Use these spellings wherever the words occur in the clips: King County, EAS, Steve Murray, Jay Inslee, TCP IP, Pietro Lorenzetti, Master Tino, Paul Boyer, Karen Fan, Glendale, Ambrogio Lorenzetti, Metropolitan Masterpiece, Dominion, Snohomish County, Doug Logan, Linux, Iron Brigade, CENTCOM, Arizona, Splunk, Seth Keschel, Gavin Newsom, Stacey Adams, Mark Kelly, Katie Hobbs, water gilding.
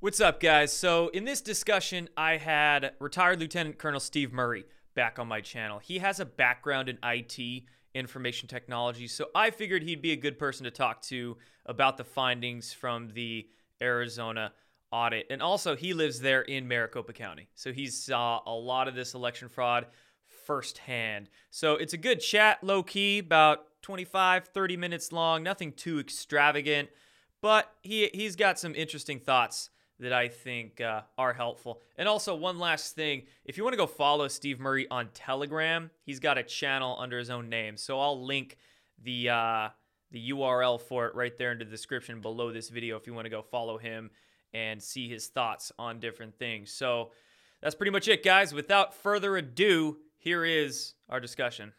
What's up, guys? So in this discussion, I had retired Lieutenant Colonel Steve Murray back on my channel. He has a background in IT, information technology, so I figured he'd be a good person to talk to about the findings from the Arizona audit. And also, he lives there in Maricopa County, so he saw a lot of this election fraud firsthand. So it's a good chat, low-key, about 25, 30 minutes long, nothing too extravagant, but he's got some interesting thoughts that I think are helpful. And also, one last thing, if you want to go follow Steve Murray on Telegram, he's got a channel under his own name. So I'll link the URL for it right there in the description below this video if you want to go follow him and see his thoughts on different things. So that's pretty much it, guys. Without further ado, here is our discussion.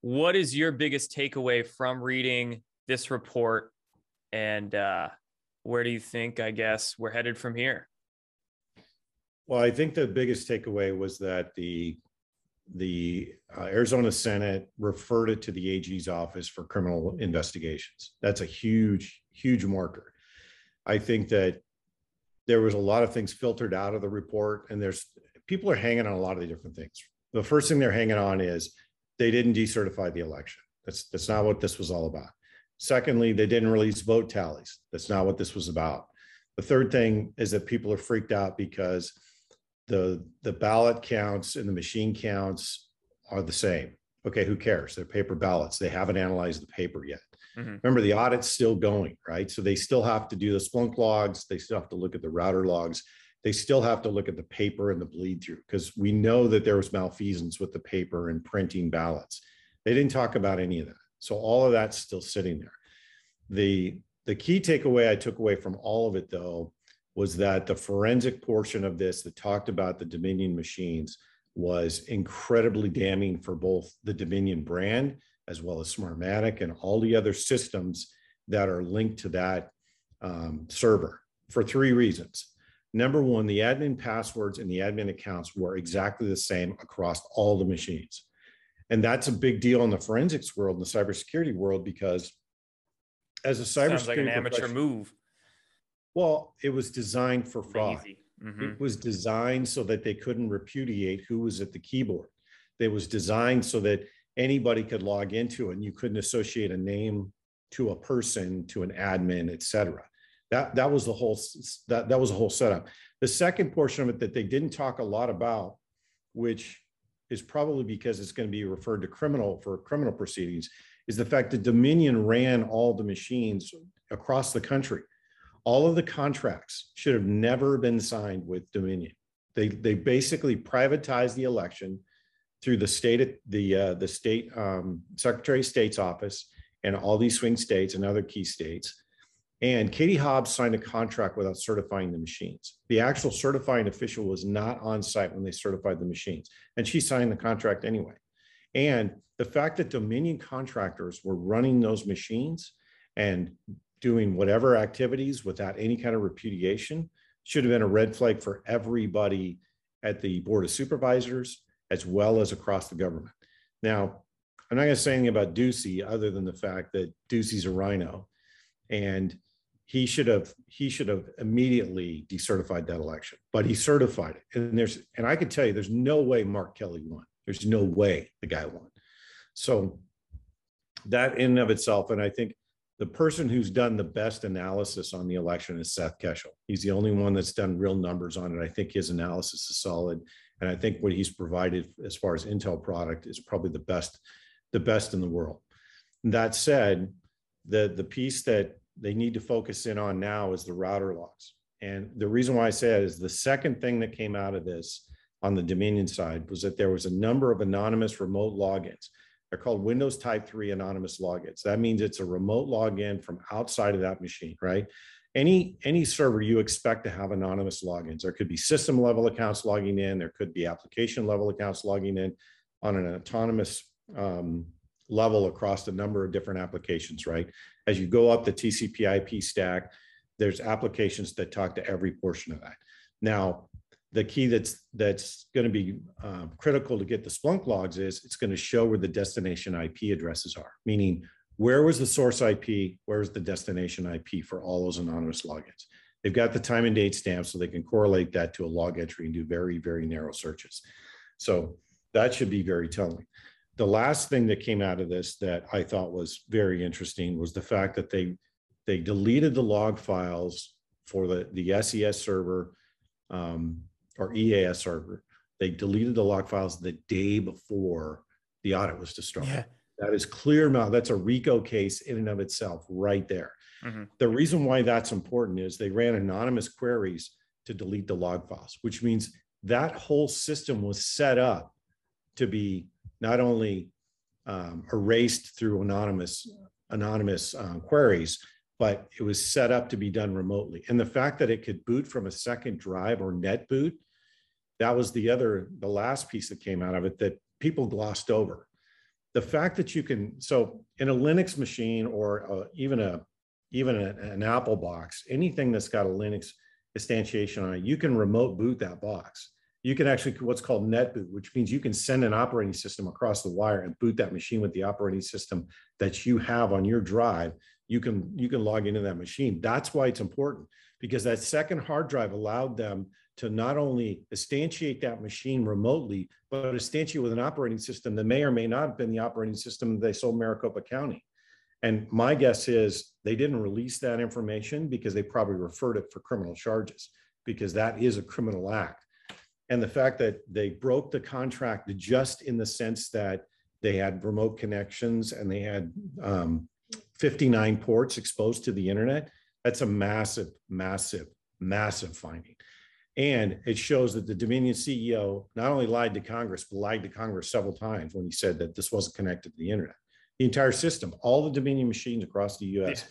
What is your biggest takeaway from reading this report? And where do you think, I guess, we're headed from here? Well, I think the biggest takeaway was that the Arizona Senate referred it to the AG's office for criminal investigations. That's a huge, huge marker. I think that there was a lot of things filtered out of the report, and people are hanging on a lot of the different things. The first thing they're hanging on is they didn't decertify the election. That's not what this was all about. Secondly, they didn't release vote tallies. That's not what this was about. The third thing is that people are freaked out because the ballot counts and the machine counts are the same. Okay, who cares? They're paper ballots. They haven't analyzed the paper yet. Mm-hmm. Remember, the audit's still going, right? So they still have to do the Splunk logs. They still have to look at the router logs. They still have to look at the paper and the bleed through, because we know that there was malfeasance with the paper and printing ballots. They didn't talk about any of that. So all of that's still sitting there. The key takeaway I took away from all of it, though, was that the forensic portion of this that talked about the Dominion machines was incredibly damning for both the Dominion brand as well as Smartmatic and all the other systems that are linked to that server for three reasons. Number one, the admin passwords and the admin accounts were exactly the same across all the machines. And that's a big deal in the forensics world, in the cybersecurity world, because as a cybersecurity sounds like an amateur move. Well, it was designed for fraud. Mm-hmm. It was designed so that they couldn't repudiate who was at the keyboard. It was designed so that anybody could log into it, and you couldn't associate a name to a person, to an admin, et cetera. That was the whole that was the whole setup. The second portion of it that they didn't talk a lot about, which is probably because it's going to be referred to criminal proceedings, is the fact that Dominion ran all the machines across the country. All of the contracts should have never been signed with Dominion. They basically privatized the election through the state Secretary of State's office and all these swing states and other key states. And Katie Hobbs signed a contract without certifying the machines. The actual certifying official was not on site when they certified the machines, and she signed the contract anyway. And the fact that Dominion contractors were running those machines and doing whatever activities without any kind of repudiation should have been a red flag for everybody at the Board of Supervisors, as well as across the government. Now, I'm not going to say anything about Ducey other than the fact that Ducey's a rhino, and he should have immediately decertified that election, but he certified it. And I can tell you, there's no way Mark Kelly won. There's no way the guy won. So that in and of itself, and I think the person who's done the best analysis on the election is Seth Keschel. He's the only one that's done real numbers on it. I think his analysis is solid, and I think what he's provided as far as Intel product is probably the best in the world. That said, the piece that they need to focus in on now is the router logs. And the reason why I say that is the second thing that came out of this on the Dominion side was that there was a number of anonymous remote logins. They're called Windows Type 3 anonymous logins. That means it's a remote login from outside of that machine, right? Any server you expect to have anonymous logins. There could be system level accounts logging in. There could be application level accounts logging in on an autonomous level across a number of different applications, right? As you go up the TCP IP stack, there's applications that talk to every portion of that. Now, the key that's going to be critical to get the Splunk logs is it's going to show where the destination IP addresses are, meaning Where was the source IP? Where's the destination IP for all those anonymous logins? They've got the time and date stamp so they can correlate that to a log entry and do very, very narrow searches. So that should be very telling. The last thing that came out of this that I thought was very interesting was the fact that they deleted the log files for the SES server or EAS server. They deleted the log files the day before the audit was destroyed. Yeah. That is clear now. That's a RICO case in and of itself right there. Mm-hmm. The reason why that's important is they ran anonymous queries to delete the log files, which means that whole system was set up to be not only erased through anonymous queries, but it was set up to be done remotely. And the fact that it could boot from a second drive or net boot, that was the last piece that came out of it that people glossed over. The fact that you can, so in a Linux machine or even an Apple box, anything that's got a Linux instantiation on it, you can remote boot that box. You can actually what's called net boot, which means you can send an operating system across the wire and boot that machine with the operating system that you have on your drive. You can log into that machine. That's why it's important, because that second hard drive allowed them to not only instantiate that machine remotely, but instantiate with an operating system that may or may not have been the operating system they sold Maricopa County. And my guess is they didn't release that information because they probably referred it for criminal charges, because that is a criminal act. And the fact that they broke the contract just in the sense that they had remote connections and they had 59 ports exposed to the internet, that's a massive, massive, massive finding. And it shows that the Dominion CEO not only lied to Congress, but lied to Congress several times when he said that this wasn't connected to the internet. The entire system, all the Dominion machines across the U.S. Yeah.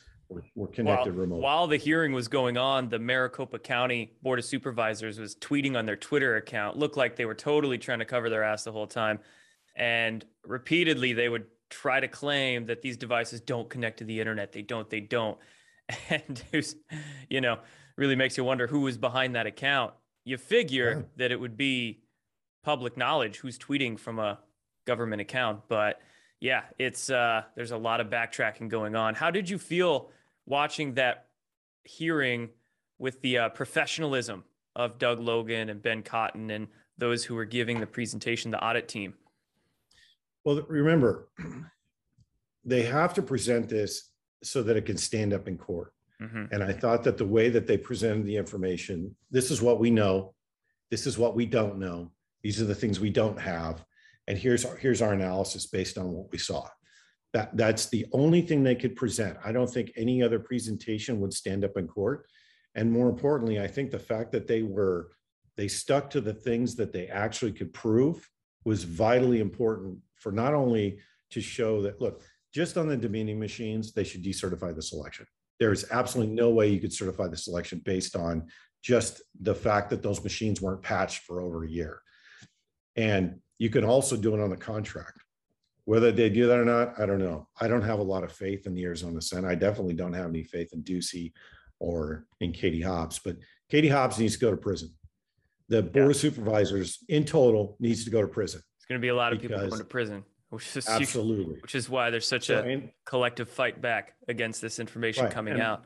Were connected remotely. While the hearing was going on, the Maricopa County Board of Supervisors was tweeting on their Twitter account, looked like they were totally trying to cover their ass the whole time. And repeatedly, they would try to claim that these devices don't connect to the internet. They don't. And it was, you know, really makes you wonder who was behind that account. You figure that it would be public knowledge who's tweeting from a government account, but yeah, it's there's a lot of backtracking going on. How did you feel watching that hearing with the professionalism of Doug Logan and Ben Cotton and those who were giving the presentation, the audit team? Well, remember, they have to present this so that it can stand up in court. Mm-hmm. And I thought that the way that they presented the information, this is what we know, this is what we don't know, these are the things we don't have, and here's our analysis based on what we saw. That's the only thing they could present. I don't think any other presentation would stand up in court. And more importantly, I think the fact that they stuck to the things that they actually could prove was vitally important for not only to show that, look, just on the Dominion machines, they should decertify the selection. There is absolutely no way you could certify the selection based on just the fact that those machines weren't patched for over a year. And you can also do it on the contract. Whether they do that or not, I don't know. I don't have a lot of faith in the Arizona Senate. I definitely don't have any faith in Ducey or in Katie Hobbs, but Katie Hobbs needs to go to prison. The Board of Supervisors in total needs to go to prison. It's going to be a lot of people going to prison. Which is why there's such a collective fight back against this information coming out.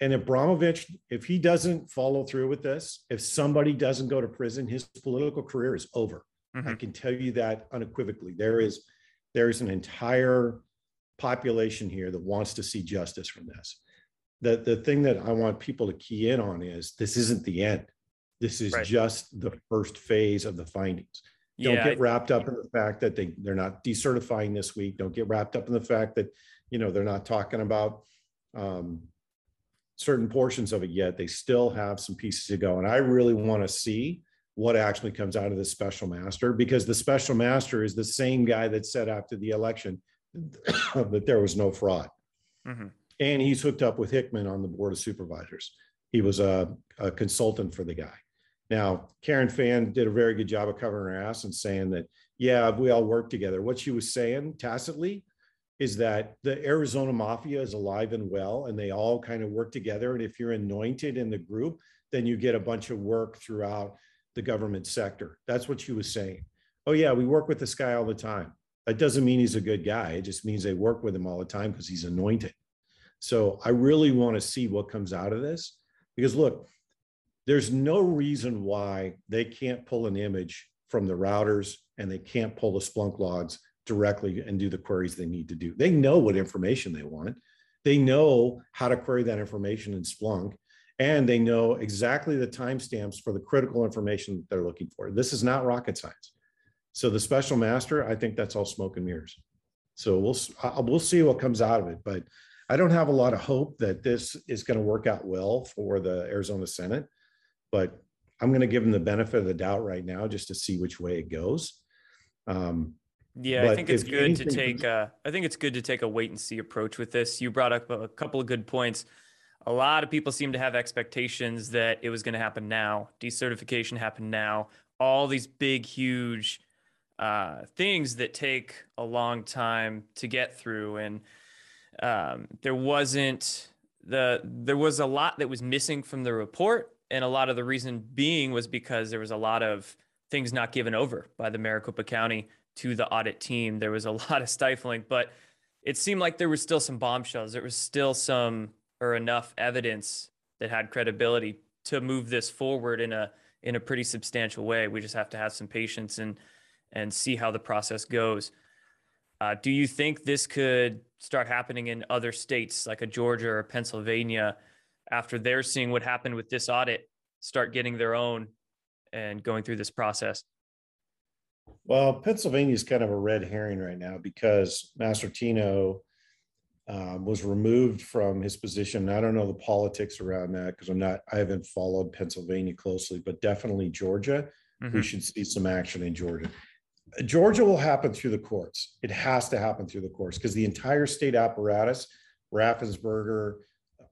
And Abramovich, if he doesn't follow through with this, if somebody doesn't go to prison, his political career is over. Mm-hmm. I can tell you that unequivocally. There is an entire population here that wants to see justice from this. The thing that I want people to key in on is this isn't the end. This is just the first phase of the findings. Don't get wrapped up in the fact that they're not decertifying this week. Don't get wrapped up in the fact that, you know, they're not talking about certain portions of it yet. They still have some pieces to go. And I really want to see what actually comes out of this special master, because the special master is the same guy that said after the election that there was no fraud. Mm-hmm. And he's hooked up with Hickman on the Board of Supervisors. He was a consultant for the guy. Now, Karen Fan did a very good job of covering her ass and saying that, yeah, we all work together. What she was saying tacitly is that the Arizona mafia is alive and well, and they all kind of work together. And if you're anointed in the group, then you get a bunch of work throughout the government sector. That's what she was saying. Oh, yeah, we work with this guy all the time. That doesn't mean he's a good guy. It just means they work with him all the time because he's anointed. So I really want to see what comes out of this, because look, there's no reason why they can't pull an image from the routers and they can't pull the Splunk logs directly and do the queries they need to do. They know what information they want. They know how to query that information in Splunk, and they know exactly the timestamps for the critical information that they're looking for. This is not rocket science. So the special master, I think that's all smoke and mirrors. So we'll see what comes out of it, but I don't have a lot of hope that this is going to work out well for the Arizona Senate, but I'm going to give them the benefit of the doubt right now just to see which way it goes. Yeah, I think it's good to take. I think it's good to take a wait and see approach with this. You brought up a couple of good points. A lot of people seem to have expectations that it was going to happen now. Decertification happened now. All these big, huge things that take a long time to get through, and there was a lot that was missing from the report, and a lot of the reason being was because there was a lot of things not given over by the Maricopa County to the audit team. There was a lot of stifling, but it seemed like there was still some bombshells. There was still some or enough evidence that had credibility to move this forward in a pretty substantial way. We just have to have some patience and see how the process goes. Do you think this could start happening in other states like a Georgia or Pennsylvania after they're seeing what happened with this audit, start getting their own and going through this process? Well, Pennsylvania is kind of a red herring right now because Master Tino was removed from his position. I don't know the politics around that because I haven't followed Pennsylvania closely, but definitely Georgia. Mm-hmm. We should see some action in Georgia. Georgia will happen through the courts. It has to happen through the courts because the entire state apparatus, Raffensperger,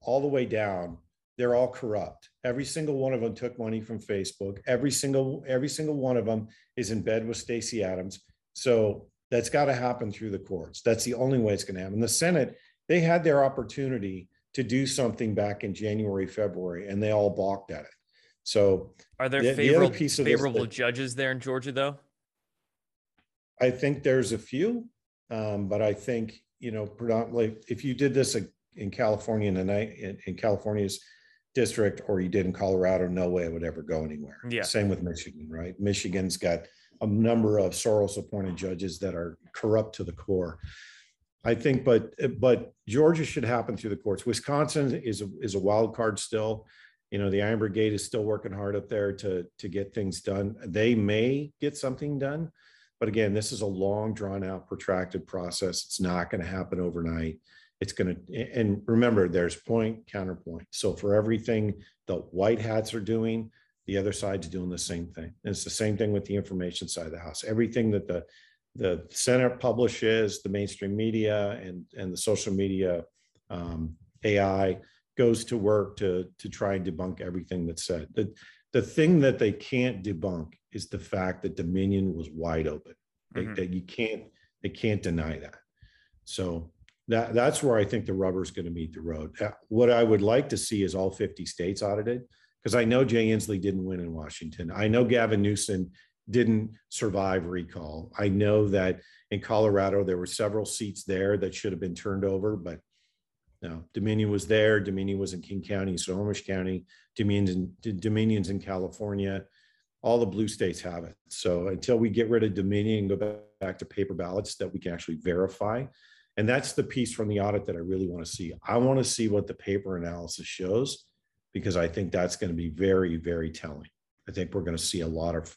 all the way down, they're all corrupt. Every single one of them took money from Facebook. Every single one of them is in bed with Stacey Adams. So that's got to happen through the courts. That's the only way it's going to happen. The Senate, they had their opportunity to do something back in January, February, and they all balked at it. So are there favorable judges there in Georgia, though? I think there's a few, but I think, predominantly, if you did this in California in California's district, or you did in Colorado, no way it would ever go anywhere. Yeah. Same with Michigan, right? Michigan's got a number of Soros-appointed judges that are corrupt to the core. I think, but Georgia should happen through the courts. Wisconsin is a wild card still. The Iron Brigade is still working hard up there to get things done. They may get something done. But again, this is a long, drawn-out, protracted process. It's not going to happen overnight. And remember, there's point, counterpoint. So for everything the white hats are doing, the other side's doing the same thing. And it's the same thing with the information side of the house. Everything that the Senate publishes, the mainstream media, and the social media AI goes to work to try and debunk everything that's said. The thing that they can't debunk is the fact that Dominion was wide open. Mm-hmm. They can't deny that. So that's where I think the rubber is going to meet the road. What I would like to see is all 50 states audited, because I know Jay Inslee didn't win in Washington. I know Gavin Newsom didn't survive recall. I know that in Colorado, there were several seats there that should have been turned over, but no, Dominion was there. Dominion was in King County, Snohomish County. Dominion's in California. All the blue states have it. So until we get rid of Dominion and go back to paper ballots that we can actually verify, and that's the piece from the audit that I really want to see. I want to see what the paper analysis shows, because I think that's going to be very, very telling. I think we're going to see a lot of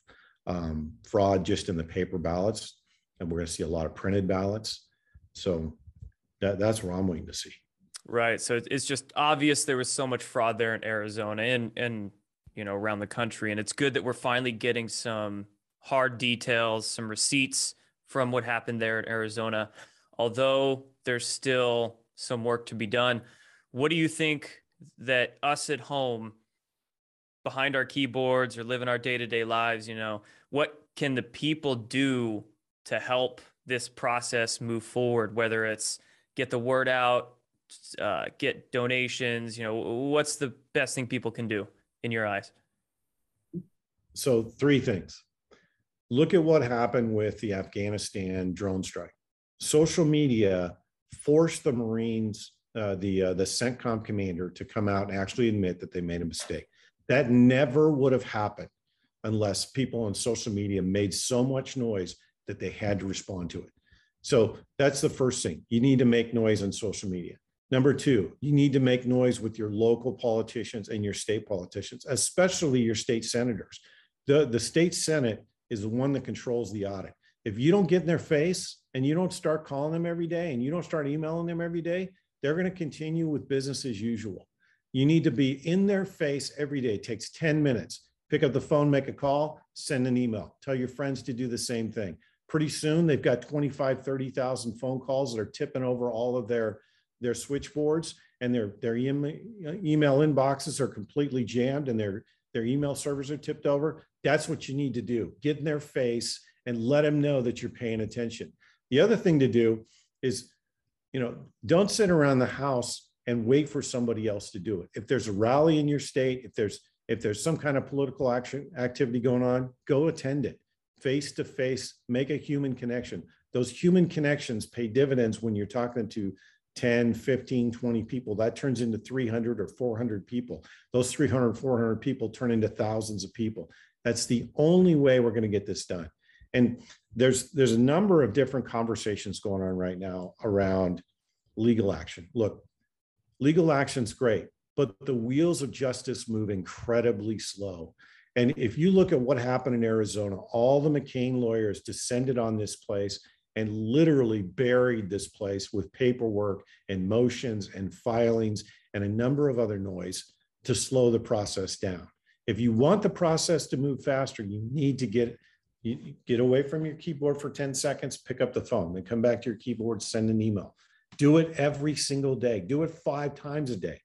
fraud just in the paper ballots, and we're going to see a lot of printed ballots. So that's what I'm waiting to see. Right. So it's just obvious there was so much fraud there in Arizona and around the country. And it's good that we're finally getting some hard details, some receipts from what happened there in Arizona, although there's still some work to be done. What do you think that us at home, behind our keyboards or living our day-to-day lives, what can the people do to help this process move forward, whether it's get the word out, get donations, what's the best thing people can do in your eyes? So three things. Look at what happened with the Afghanistan drone strike. Social media forced the Marines, the CENTCOM commander, to come out and actually admit that they made a mistake. That never would have happened unless people on social media made so much noise that they had to respond to it. So that's the first thing. You need to make noise on social media. Number two, you need to make noise with your local politicians and your state politicians, especially your state senators. The state Senate is the one that controls the audit. If you don't get in their face and you don't start calling them every day and you don't start emailing them every day, they're going to continue with business as usual. You need to be in their face every day. It takes 10 minutes. Pick up the phone, make a call, send an email, tell your friends to do the same thing. Pretty soon, they've got 25, 30,000 phone calls that are tipping over all of their switchboards, and their email inboxes are completely jammed, and their email servers are tipped over. That's what you need to do. Get in their face and let them know that you're paying attention. The other thing to do is, don't sit around the house and wait for somebody else to do it. If there's a rally in your state, if there's some kind of political activity going on, go attend it. Face to face, make a human connection. Those human connections pay dividends when you're talking to 10, 15, 20 people. That turns into 300 or 400 people. Those 300, 400 people turn into thousands of people. That's the only way we're going to get this done. And there's a number of different conversations going on right now around legal action. Look, legal action's great, but the wheels of justice move incredibly slow. And if you look at what happened in Arizona, all the McCain lawyers descended on this place and literally buried this place with paperwork and motions and filings and a number of other noise to slow the process down. If you want the process to move faster, you need to get away from your keyboard for 10 seconds, pick up the phone, then come back to your keyboard, send an email. Do it every single day. Do it 5 times a day.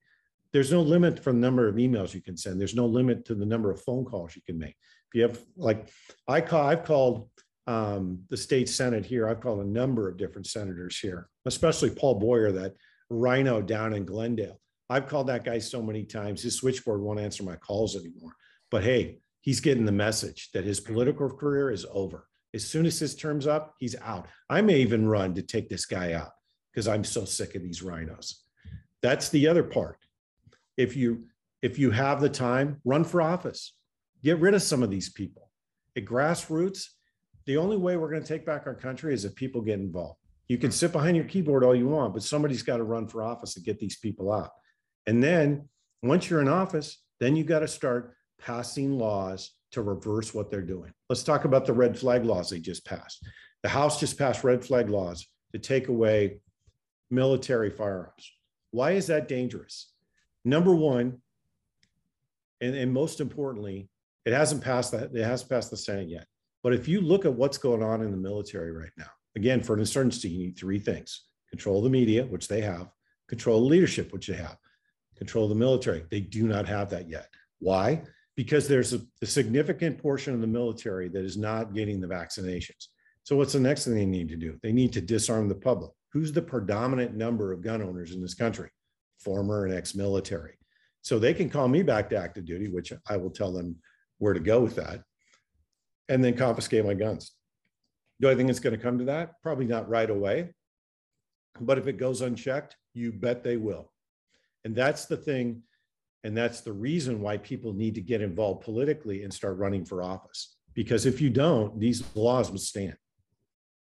There's no limit for the number of emails you can send. There's no limit to the number of phone calls you can make. If you have, like, I've called the state Senate here. I've called a number of different senators here, especially Paul Boyer, that rhino down in Glendale. I've called that guy so many times. His switchboard won't answer my calls anymore. But hey, he's getting the message that his political career is over. As soon as his term's up, he's out. I may even run to take this guy out because I'm so sick of these rhinos. That's the other part. If you have the time, run for office. Get rid of some of these people. At grassroots, the only way we're going to take back our country is if people get involved. You can sit behind your keyboard all you want, but somebody's got to run for office and get these people out. And then once you're in office, then you got to start passing laws to reverse what they're doing. Let's talk about the red flag laws they just passed. The House just passed red flag laws to take away military firearms. Why is that dangerous? Number one, and most importantly, it hasn't passed the Senate yet. But if you look at what's going on in the military right now, again, for an insurgency, you need 3 things: control the media, which they have; control the leadership, which they have; control the military. They do not have that yet. Why? Because there's a significant portion of the military that is not getting the vaccinations. So what's the next thing they need to do? They need to disarm the public. Who's the predominant number of gun owners in this country? Former and ex-military. So they can call me back to active duty, which I will tell them where to go with that, and then confiscate my guns. Do I think it's going to come to that? Probably not right away. But if it goes unchecked, you bet they will. And that's the thing. And that's the reason why people need to get involved politically and start running for office. Because if you don't, these laws will stand,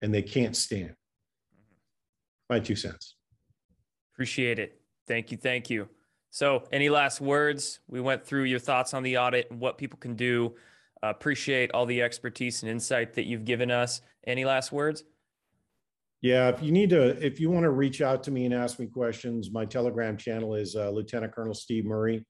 and they can't stand. My 2 cents. Appreciate it. Thank you. Thank you. So any last words? We went through your thoughts on the audit and what people can do. Appreciate all the expertise and insight that you've given us. Any last words? Yeah, if you want to reach out to me and ask me questions, my Telegram channel is Lieutenant Colonel Steve Murray.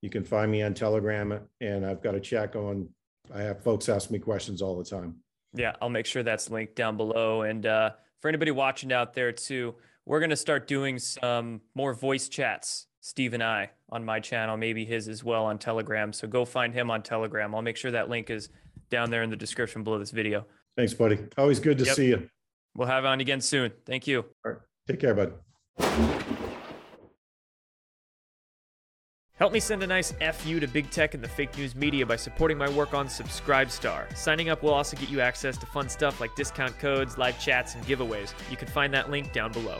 You can find me on Telegram, and I've got a chat going. I have folks ask me questions all the time. Yeah, I'll make sure that's linked down below. And for anybody watching out there too, we're going to start doing some more voice chats, Steve and I, on my channel, maybe his as well, on Telegram. So go find him on Telegram. I'll make sure that link is down there in the description below this video. Thanks, buddy. Always good to see you. We'll have you on again soon. Thank you. All right. Take care, bud. Help me send a nice FU to big tech and the fake news media by supporting my work on Subscribestar. Signing up will also get you access to fun stuff like discount codes, live chats, and giveaways. You can find that link down below.